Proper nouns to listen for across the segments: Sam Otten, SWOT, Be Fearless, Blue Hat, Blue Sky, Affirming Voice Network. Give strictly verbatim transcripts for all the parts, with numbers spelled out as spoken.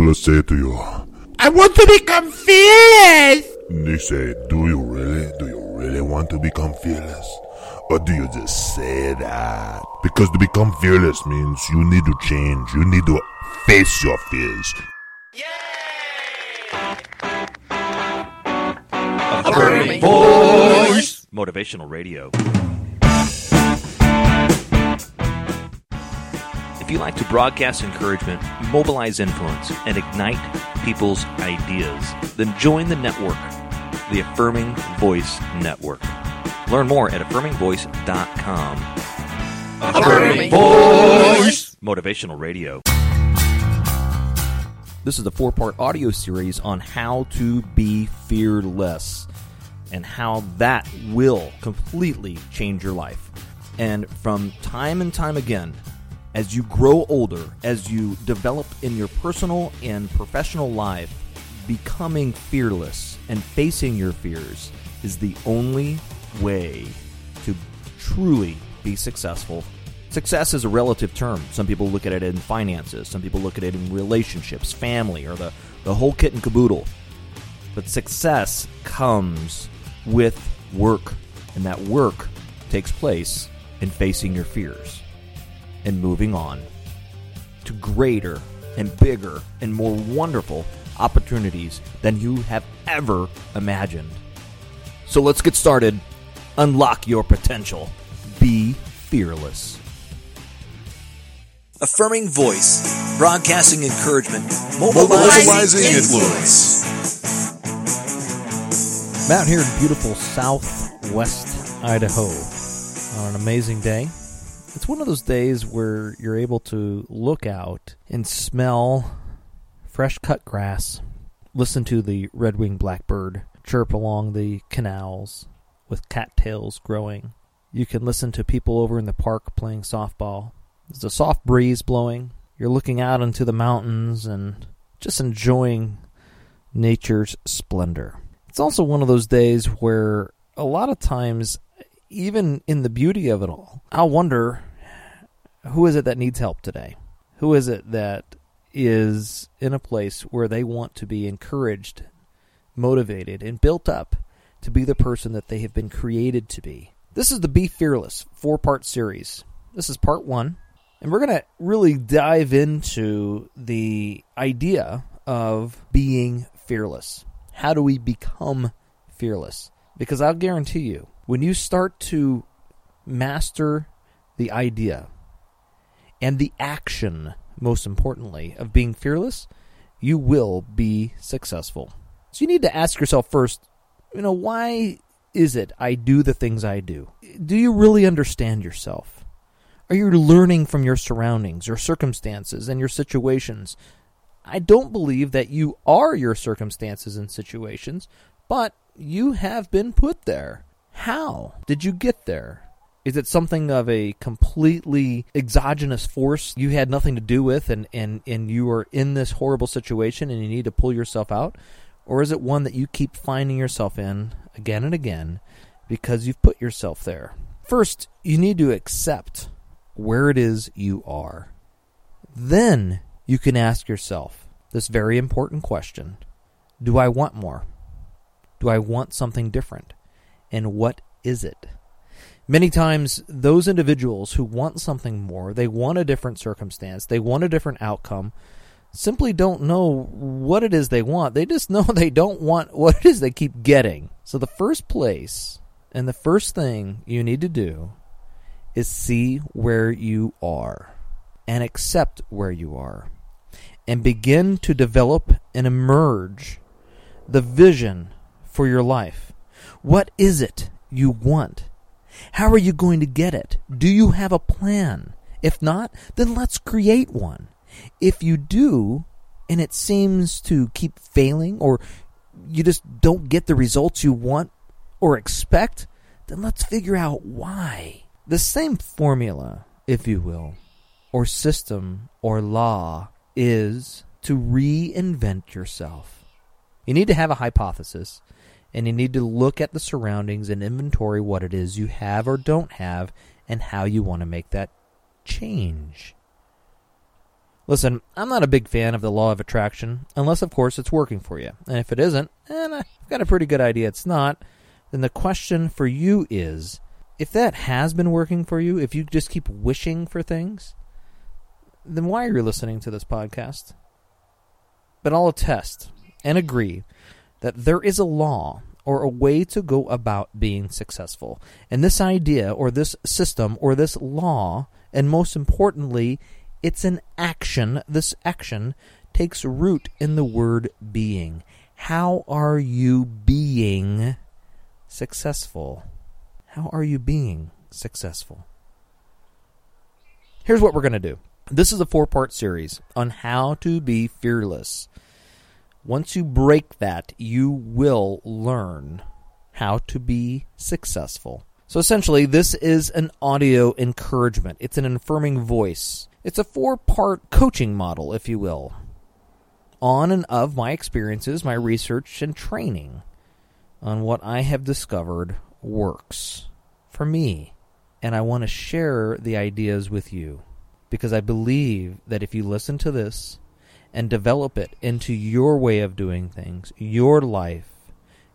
people say to you, I want to become fearless. They say, do you really? Do you really want to become fearless? Or do you just say that? Because to become fearless means you need to change. You need to face your fears. Yay! Affirming Voice! Motivational Radio. If you like to broadcast encouragement, mobilize influence, and ignite people's ideas, then join the network, the Affirming Voice Network. Learn more at affirming voice dot com. Affirming Voice! Motivational Radio. This is a four-part audio series on how to be fearless and how that will completely change your life. And from time and time again, as you grow older, as you develop in your personal and professional life, becoming fearless and facing your fears is the only way to truly be successful. Success is a relative term. Some people look at it in finances. Some people look at it in relationships, family, or the, the whole kit and caboodle. But success comes with work, and that work takes place in facing your fears and moving on to greater and bigger and more wonderful opportunities than you have ever imagined. So let's get started. Unlock your potential. Be fearless. Affirming Voice. Broadcasting encouragement. Mobilizing, Mobilizing influence. influence. I'm out here in beautiful southwest Idaho on an amazing day. It's one of those days where you're able to look out and smell fresh cut grass, listen to the red-winged blackbird chirp along the canals with cattails growing. You can listen to people over in the park playing softball. There's a soft breeze blowing. You're looking out into the mountains and just enjoying nature's splendor. It's also one of those days where a lot of times, even in the beauty of it all, I'll wonder, who is it that needs help today? Who is it that is in a place where they want to be encouraged, motivated, and built up to be the person that they have been created to be? This is the Be Fearless four-part series. This is part one, and we're going to really dive into the idea of being fearless. How do we become fearless? Because I'll guarantee you, when you start to master the idea and the action, most importantly, of being fearless, you will be successful. So you need to ask yourself first, you know, why is it I do the things I do? Do you really understand yourself? Are you learning from your surroundings, your circumstances, and your situations? I don't believe that you are your circumstances and situations, but you have been put there. How did you get there? Is it something of a completely exogenous force you had nothing to do with and, and, and you are in this horrible situation and you need to pull yourself out? Or is it one that you keep finding yourself in again and again because you've put yourself there? First, you need to accept where it is you are. Then you can ask yourself this very important question. Do I want more? Do I want something different? And what is it? Many times, those individuals who want something more, they want a different circumstance, they want a different outcome, simply don't know what it is they want. They just know they don't want what it is they keep getting. So the first place and the first thing you need to do is see where you are and accept where you are and begin to develop and emerge the vision for your life. What is it you want? How are you going to get it? Do you have a plan? If not, then let's create one. If you do, and it seems to keep failing, or you just don't get the results you want or expect, then let's figure out why. The same formula, if you will, or system, or law, is to reinvent yourself. You need to have a hypothesis. And you need to look at the surroundings and inventory what it is you have or don't have and how you want to make that change. Listen, I'm not a big fan of the law of attraction, unless, of course, it's working for you. And if it isn't, and I've got a pretty good idea it's not, then the question for you is, if that has been working for you, if you just keep wishing for things, then why are you listening to this podcast? But I'll attest and agree that there is a law or a way to go about being successful. And this idea or this system or this law, and most importantly, it's an action. This action takes root in the word being. How are you being successful? How are you being successful? Here's what we're going to do. This is a four-part series on how to be fearless. Once you break that, you will learn how to be successful. So essentially, this is an audio encouragement. It's an affirming voice. It's a four-part coaching model, if you will, on and of my experiences, my research, and training on what I have discovered works for me. And I want to share the ideas with you, because I believe that if you listen to this and develop it into your way of doing things, your life,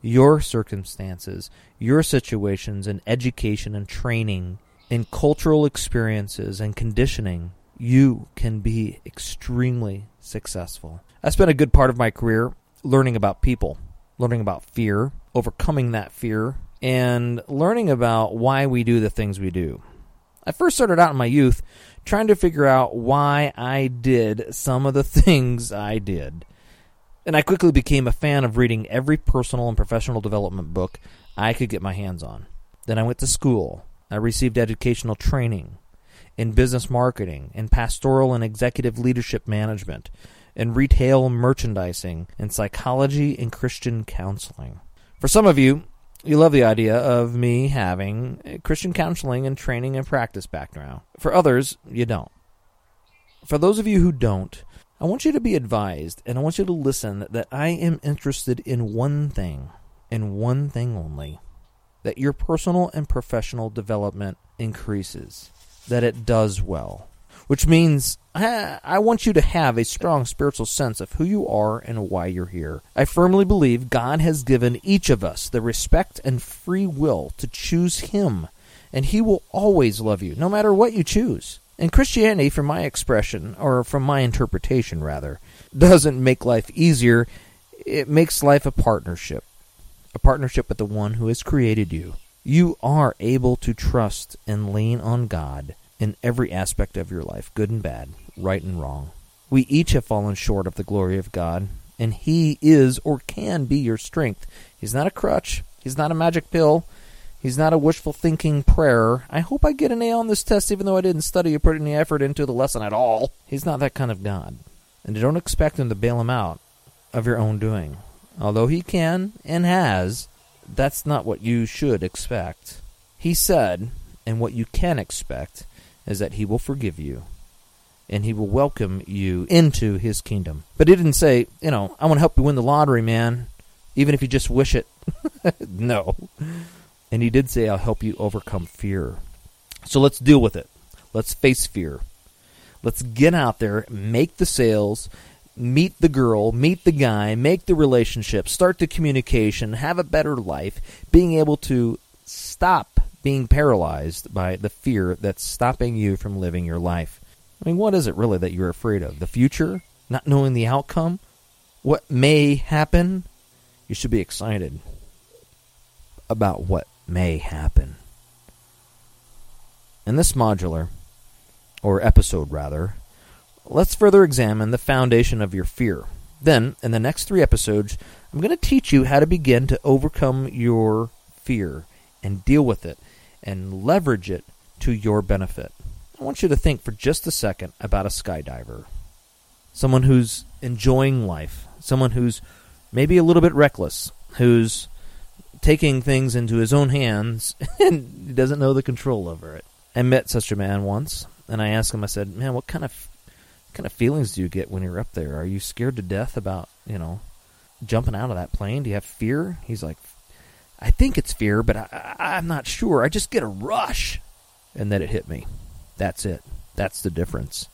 your circumstances, your situations in education and training, in cultural experiences and conditioning, you can be extremely successful. I spent a good part of my career learning about people, learning about fear, overcoming that fear, and learning about why we do the things we do. I first started out in my youth trying to figure out why I did some of the things I did. And I quickly became a fan of reading every personal and professional development book I could get my hands on. Then I went to school. I received educational training in business marketing, in pastoral and executive leadership management, in retail merchandising, in psychology and Christian counseling. For some of you, you love the idea of me having a Christian counseling and training and practice background. For others, you don't. For those of you who don't, I want you to be advised, and I want you to listen, that I am interested in one thing, and one thing only, that your personal and professional development increases, that it does well, which means I, I want you to have a strong spiritual sense of who you are and why you're here. I firmly believe God has given each of us the respect and free will to choose Him, and He will always love you, no matter what you choose. And Christianity, from my expression, or from my interpretation rather, doesn't make life easier. It makes life a partnership, a partnership with the one who has created you. You are able to trust and lean on God in every aspect of your life, good and bad, right and wrong. We each have fallen short of the glory of God, and He is or can be your strength. He's not a crutch. He's not a magic pill. He's not a wishful thinking prayer. I hope I get an A on this test even though I didn't study or put any effort into the lesson at all. He's not that kind of God. And don't expect Him to bail Him out of your own doing. Although He can and has, that's not what you should expect. He said, and what you can expect, is that He will forgive you, and He will welcome you into His kingdom. But He didn't say, you know, I want to help you win the lottery, man, even if you just wish it. No. And He did say, I'll help you overcome fear. So let's deal with it. Let's face fear. Let's get out there, make the sales, meet the girl, meet the guy, make the relationship, start the communication, have a better life, being able to stop being paralyzed by the fear that's stopping you from living your life. I mean, what is it really that you're afraid of? The future? Not knowing the outcome? What may happen? You should be excited about what may happen. In this modular, or episode rather, let's further examine the foundation of your fear. Then, in the next three episodes, I'm going to teach you how to begin to overcome your fear and deal with it, and leverage it to your benefit. I want you to think for just a second about a skydiver. Someone who's enjoying life. Someone who's maybe a little bit reckless. Who's taking things into his own hands and doesn't know the control over it. I met such a man once, and I asked him, I said, man, what kind of what kind of feelings do you get when you're up there? Are you scared to death about, you know, jumping out of that plane? Do you have fear? He's like, I think it's fear, but I, I, I'm not sure. I just get a rush. And then it hit me. That's it. That's the difference.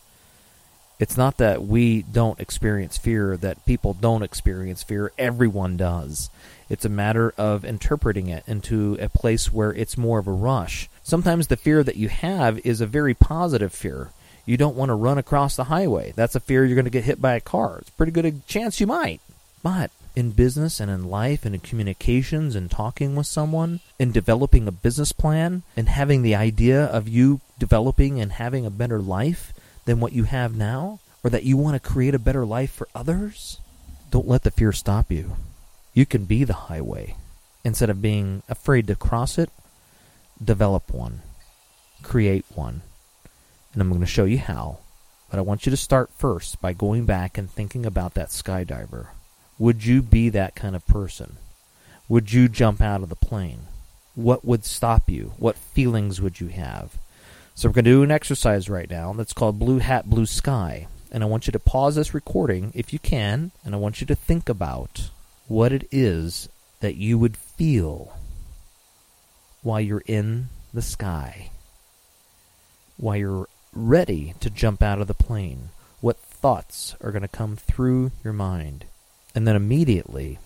It's not that we don't experience fear, that people don't experience fear. Everyone does. It's a matter of interpreting it into a place where it's more of a rush. Sometimes the fear that you have is a very positive fear. You don't want to run across the highway. That's a fear you're going to get hit by a car. It's a pretty good chance you might. But in business and in life and in communications and talking with someone and developing a business plan and having the idea of you developing and having a better life than what you have now, or that you want to create a better life for others, don't let the fear stop you. You can be the highway. Instead of being afraid to cross it, develop one. Create one. And I'm going to show you how. But I want you to start first by going back and thinking about that skydiver. Would you be that kind of person? Would you jump out of the plane? What would stop you? What feelings would you have? So we're going to do an exercise right now that's called Blue Hat, Blue Sky. And I want you to pause this recording if you can, and I want you to think about what it is that you would feel while you're in the sky, while you're ready to jump out of the plane. What thoughts are going to come through your mind? And then immediately,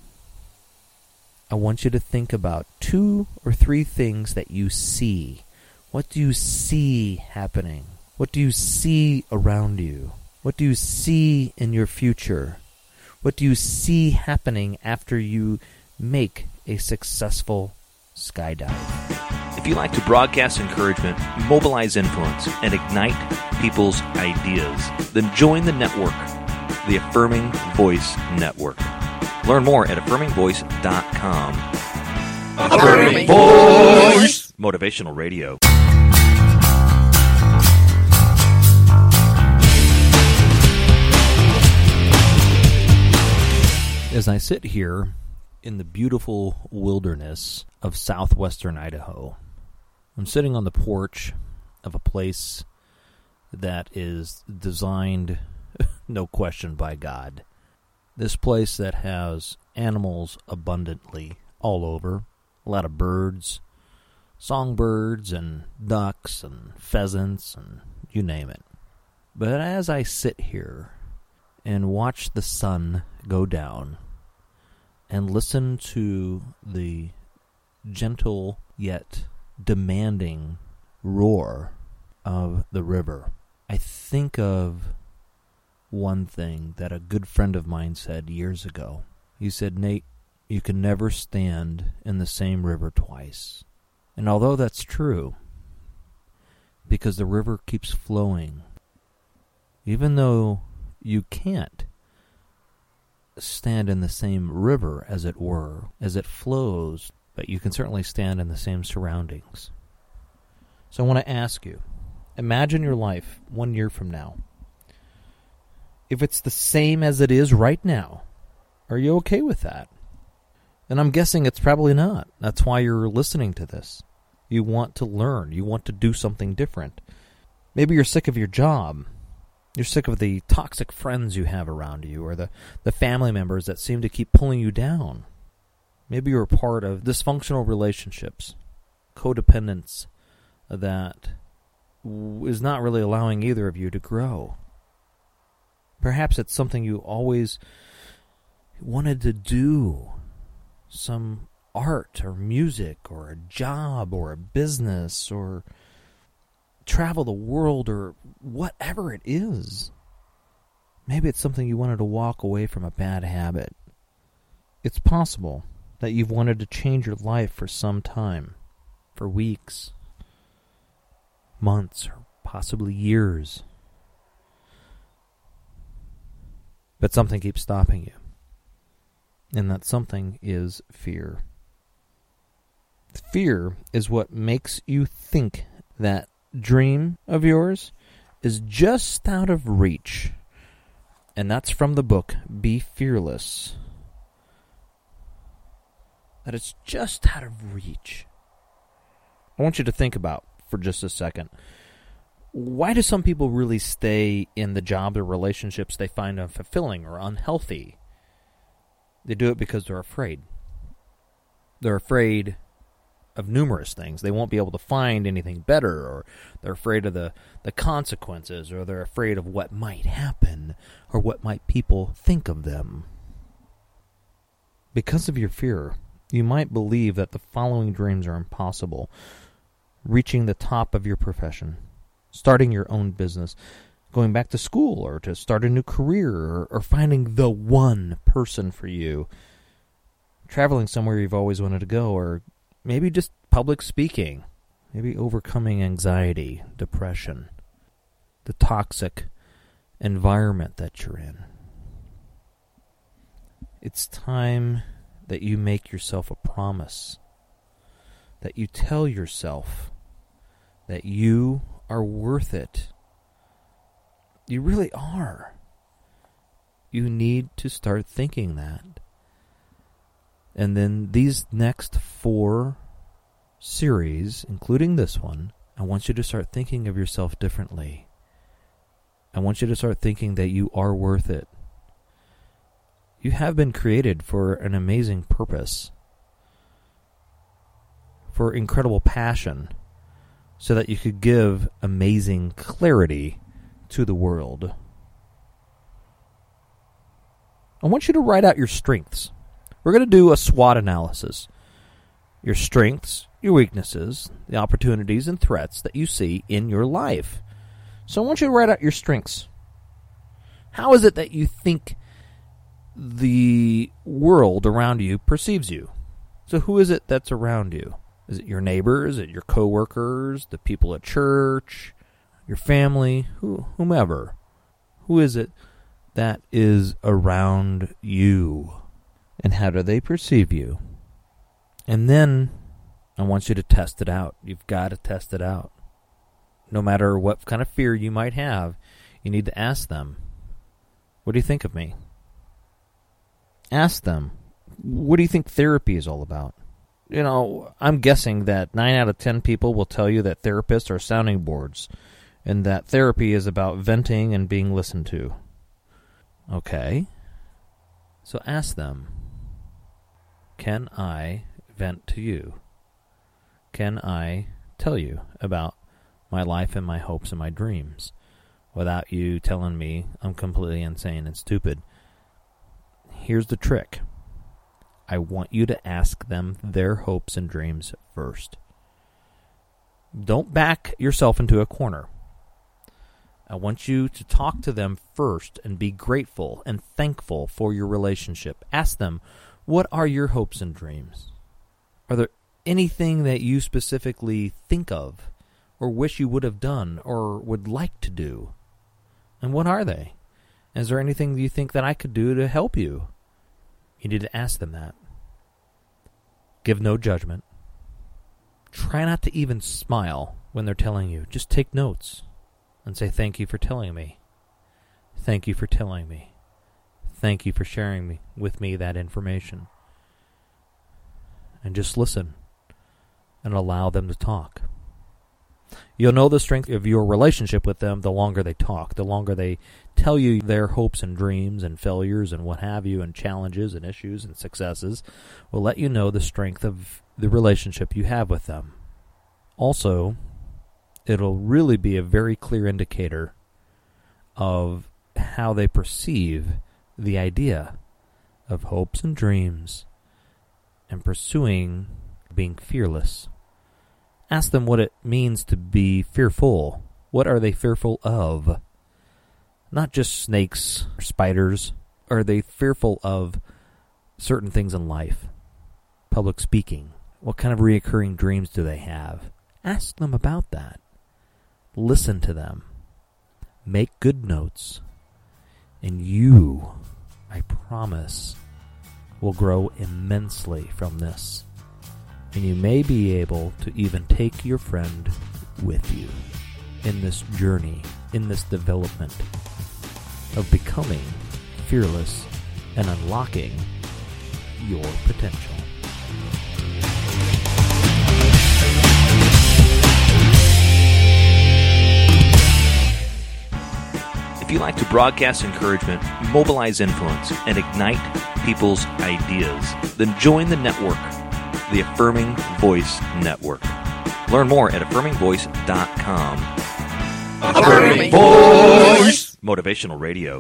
I want you to think about two or three things that you see. What do you see happening? What do you see around you? What do you see in your future? What do you see happening after you make a successful skydive? If you like to broadcast encouragement, mobilize influence, and ignite people's ideas, then join the network, the Affirming Voice Network. Learn more at affirming voice dot com. Affirming Voice! Motivational Radio. As I sit here in the beautiful wilderness of southwestern Idaho, I'm sitting on the porch of a place that is designed, no question, by God. This place that has animals abundantly all over, a lot of birds, songbirds and ducks and pheasants and you name it. But as I sit here and watch the sun go down and listen to the gentle yet demanding roar of the river, I think of one thing that a good friend of mine said years ago. He said, "Nate, you can never stand in the same river twice." And although that's true, because the river keeps flowing, even though you can't stand in the same river, as it were, as it flows, but you can certainly stand in the same surroundings. So I want to ask you, imagine your life one year from now. If it's the same as it is right now, are you okay with that? And I'm guessing it's probably not. That's why you're listening to this. You want to learn. You want to do something different. Maybe you're sick of your job. You're sick of the toxic friends you have around you, or the, the family members that seem to keep pulling you down. Maybe you're part of dysfunctional relationships, codependence that is not really allowing either of you to grow. Perhaps it's something you always wanted to do, some art or music or a job or a business or travel the world or whatever it is. Maybe it's something you wanted to walk away from, a bad habit. It's possible that you've wanted to change your life for some time, for weeks, months, or possibly years. But something keeps stopping you. And that something is fear. Fear is what makes you think that dream of yours is just out of reach. And that's from the book, Be Fearless. That it's just out of reach. I want you to think about, for just a second, why do some people really stay in the job or relationships they find unfulfilling or unhealthy? They do it because they're afraid. They're afraid of numerous things. They won't be able to find anything better, or they're afraid of the, the consequences, or they're afraid of what might happen, or what might people think of them. Because of your fear, you might believe that the following dreams are impossible: reaching the top of your profession, starting your own business, going back to school or to start a new career, or, or finding the one person for you, traveling somewhere you've always wanted to go, or maybe just public speaking, maybe overcoming anxiety, depression, the toxic environment that you're in. It's time that you make yourself a promise, that you tell yourself that you are worth it. You really are. You need to start thinking that. And then these next four series, including this one, I want you to start thinking of yourself differently. I want you to start thinking that you are worth it. You have been created for an amazing purpose, for incredible passion, so that you could give amazing clarity to the world. I want you to write out your strengths. We're going to do a SWOT analysis. Your strengths, your weaknesses, the opportunities and threats that you see in your life. So I want you to write out your strengths. How is it that you think the world around you perceives you? So who is it that's around you? Is it your neighbors? Is it your coworkers? The people at church? Your family? Who, whomever. Who is it that is around you? And how do they perceive you? And then I want you to test it out. You've got to test it out. No matter what kind of fear you might have, you need to ask them, what do you think of me? Ask them, what do you think therapy is all about? You know, I'm guessing that nine out of ten people will tell you that therapists are sounding boards and that therapy is about venting and being listened to. Okay. So ask them, can I vent to you? Can I tell you about my life and my hopes and my dreams without you telling me I'm completely insane and stupid? Here's the trick. I want you to ask them their hopes and dreams first. Don't back yourself into a corner. I want you to talk to them first and be grateful and thankful for your relationship. Ask them, what are your hopes and dreams? Are there anything that you specifically think of or wish you would have done or would like to do? And what are they? Is there anything you think that I could do to help you? You need to ask them that. Give no judgment. Try not to even smile when they're telling you. Just take notes. And say, thank you for telling me. Thank you for telling me. Thank you for sharing me, with me that information. And just listen and allow them to talk. You'll know the strength of your relationship with them the longer they talk, the longer they tell you their hopes and dreams and failures and what have you, and challenges and issues and successes will let you know the strength of the relationship you have with them. Also, it'll really be a very clear indicator of how they perceive the idea of hopes and dreams and pursuing being fearless. Ask them what it means to be fearful. What are they fearful of? Not just snakes or spiders. Are they fearful of certain things in life? Public speaking. What kind of recurring dreams do they have? Ask them about that. Listen to them. Make good notes. And you, I promise, will grow immensely from this. And you may be able to even take your friend with you in this journey, in this development of becoming fearless and unlocking your potential. If you like to broadcast encouragement, mobilize influence, and ignite people's ideas, then join the network. the Affirming Voice Network. Learn more at affirming voice dot com. Affirming Voice! Motivational radio.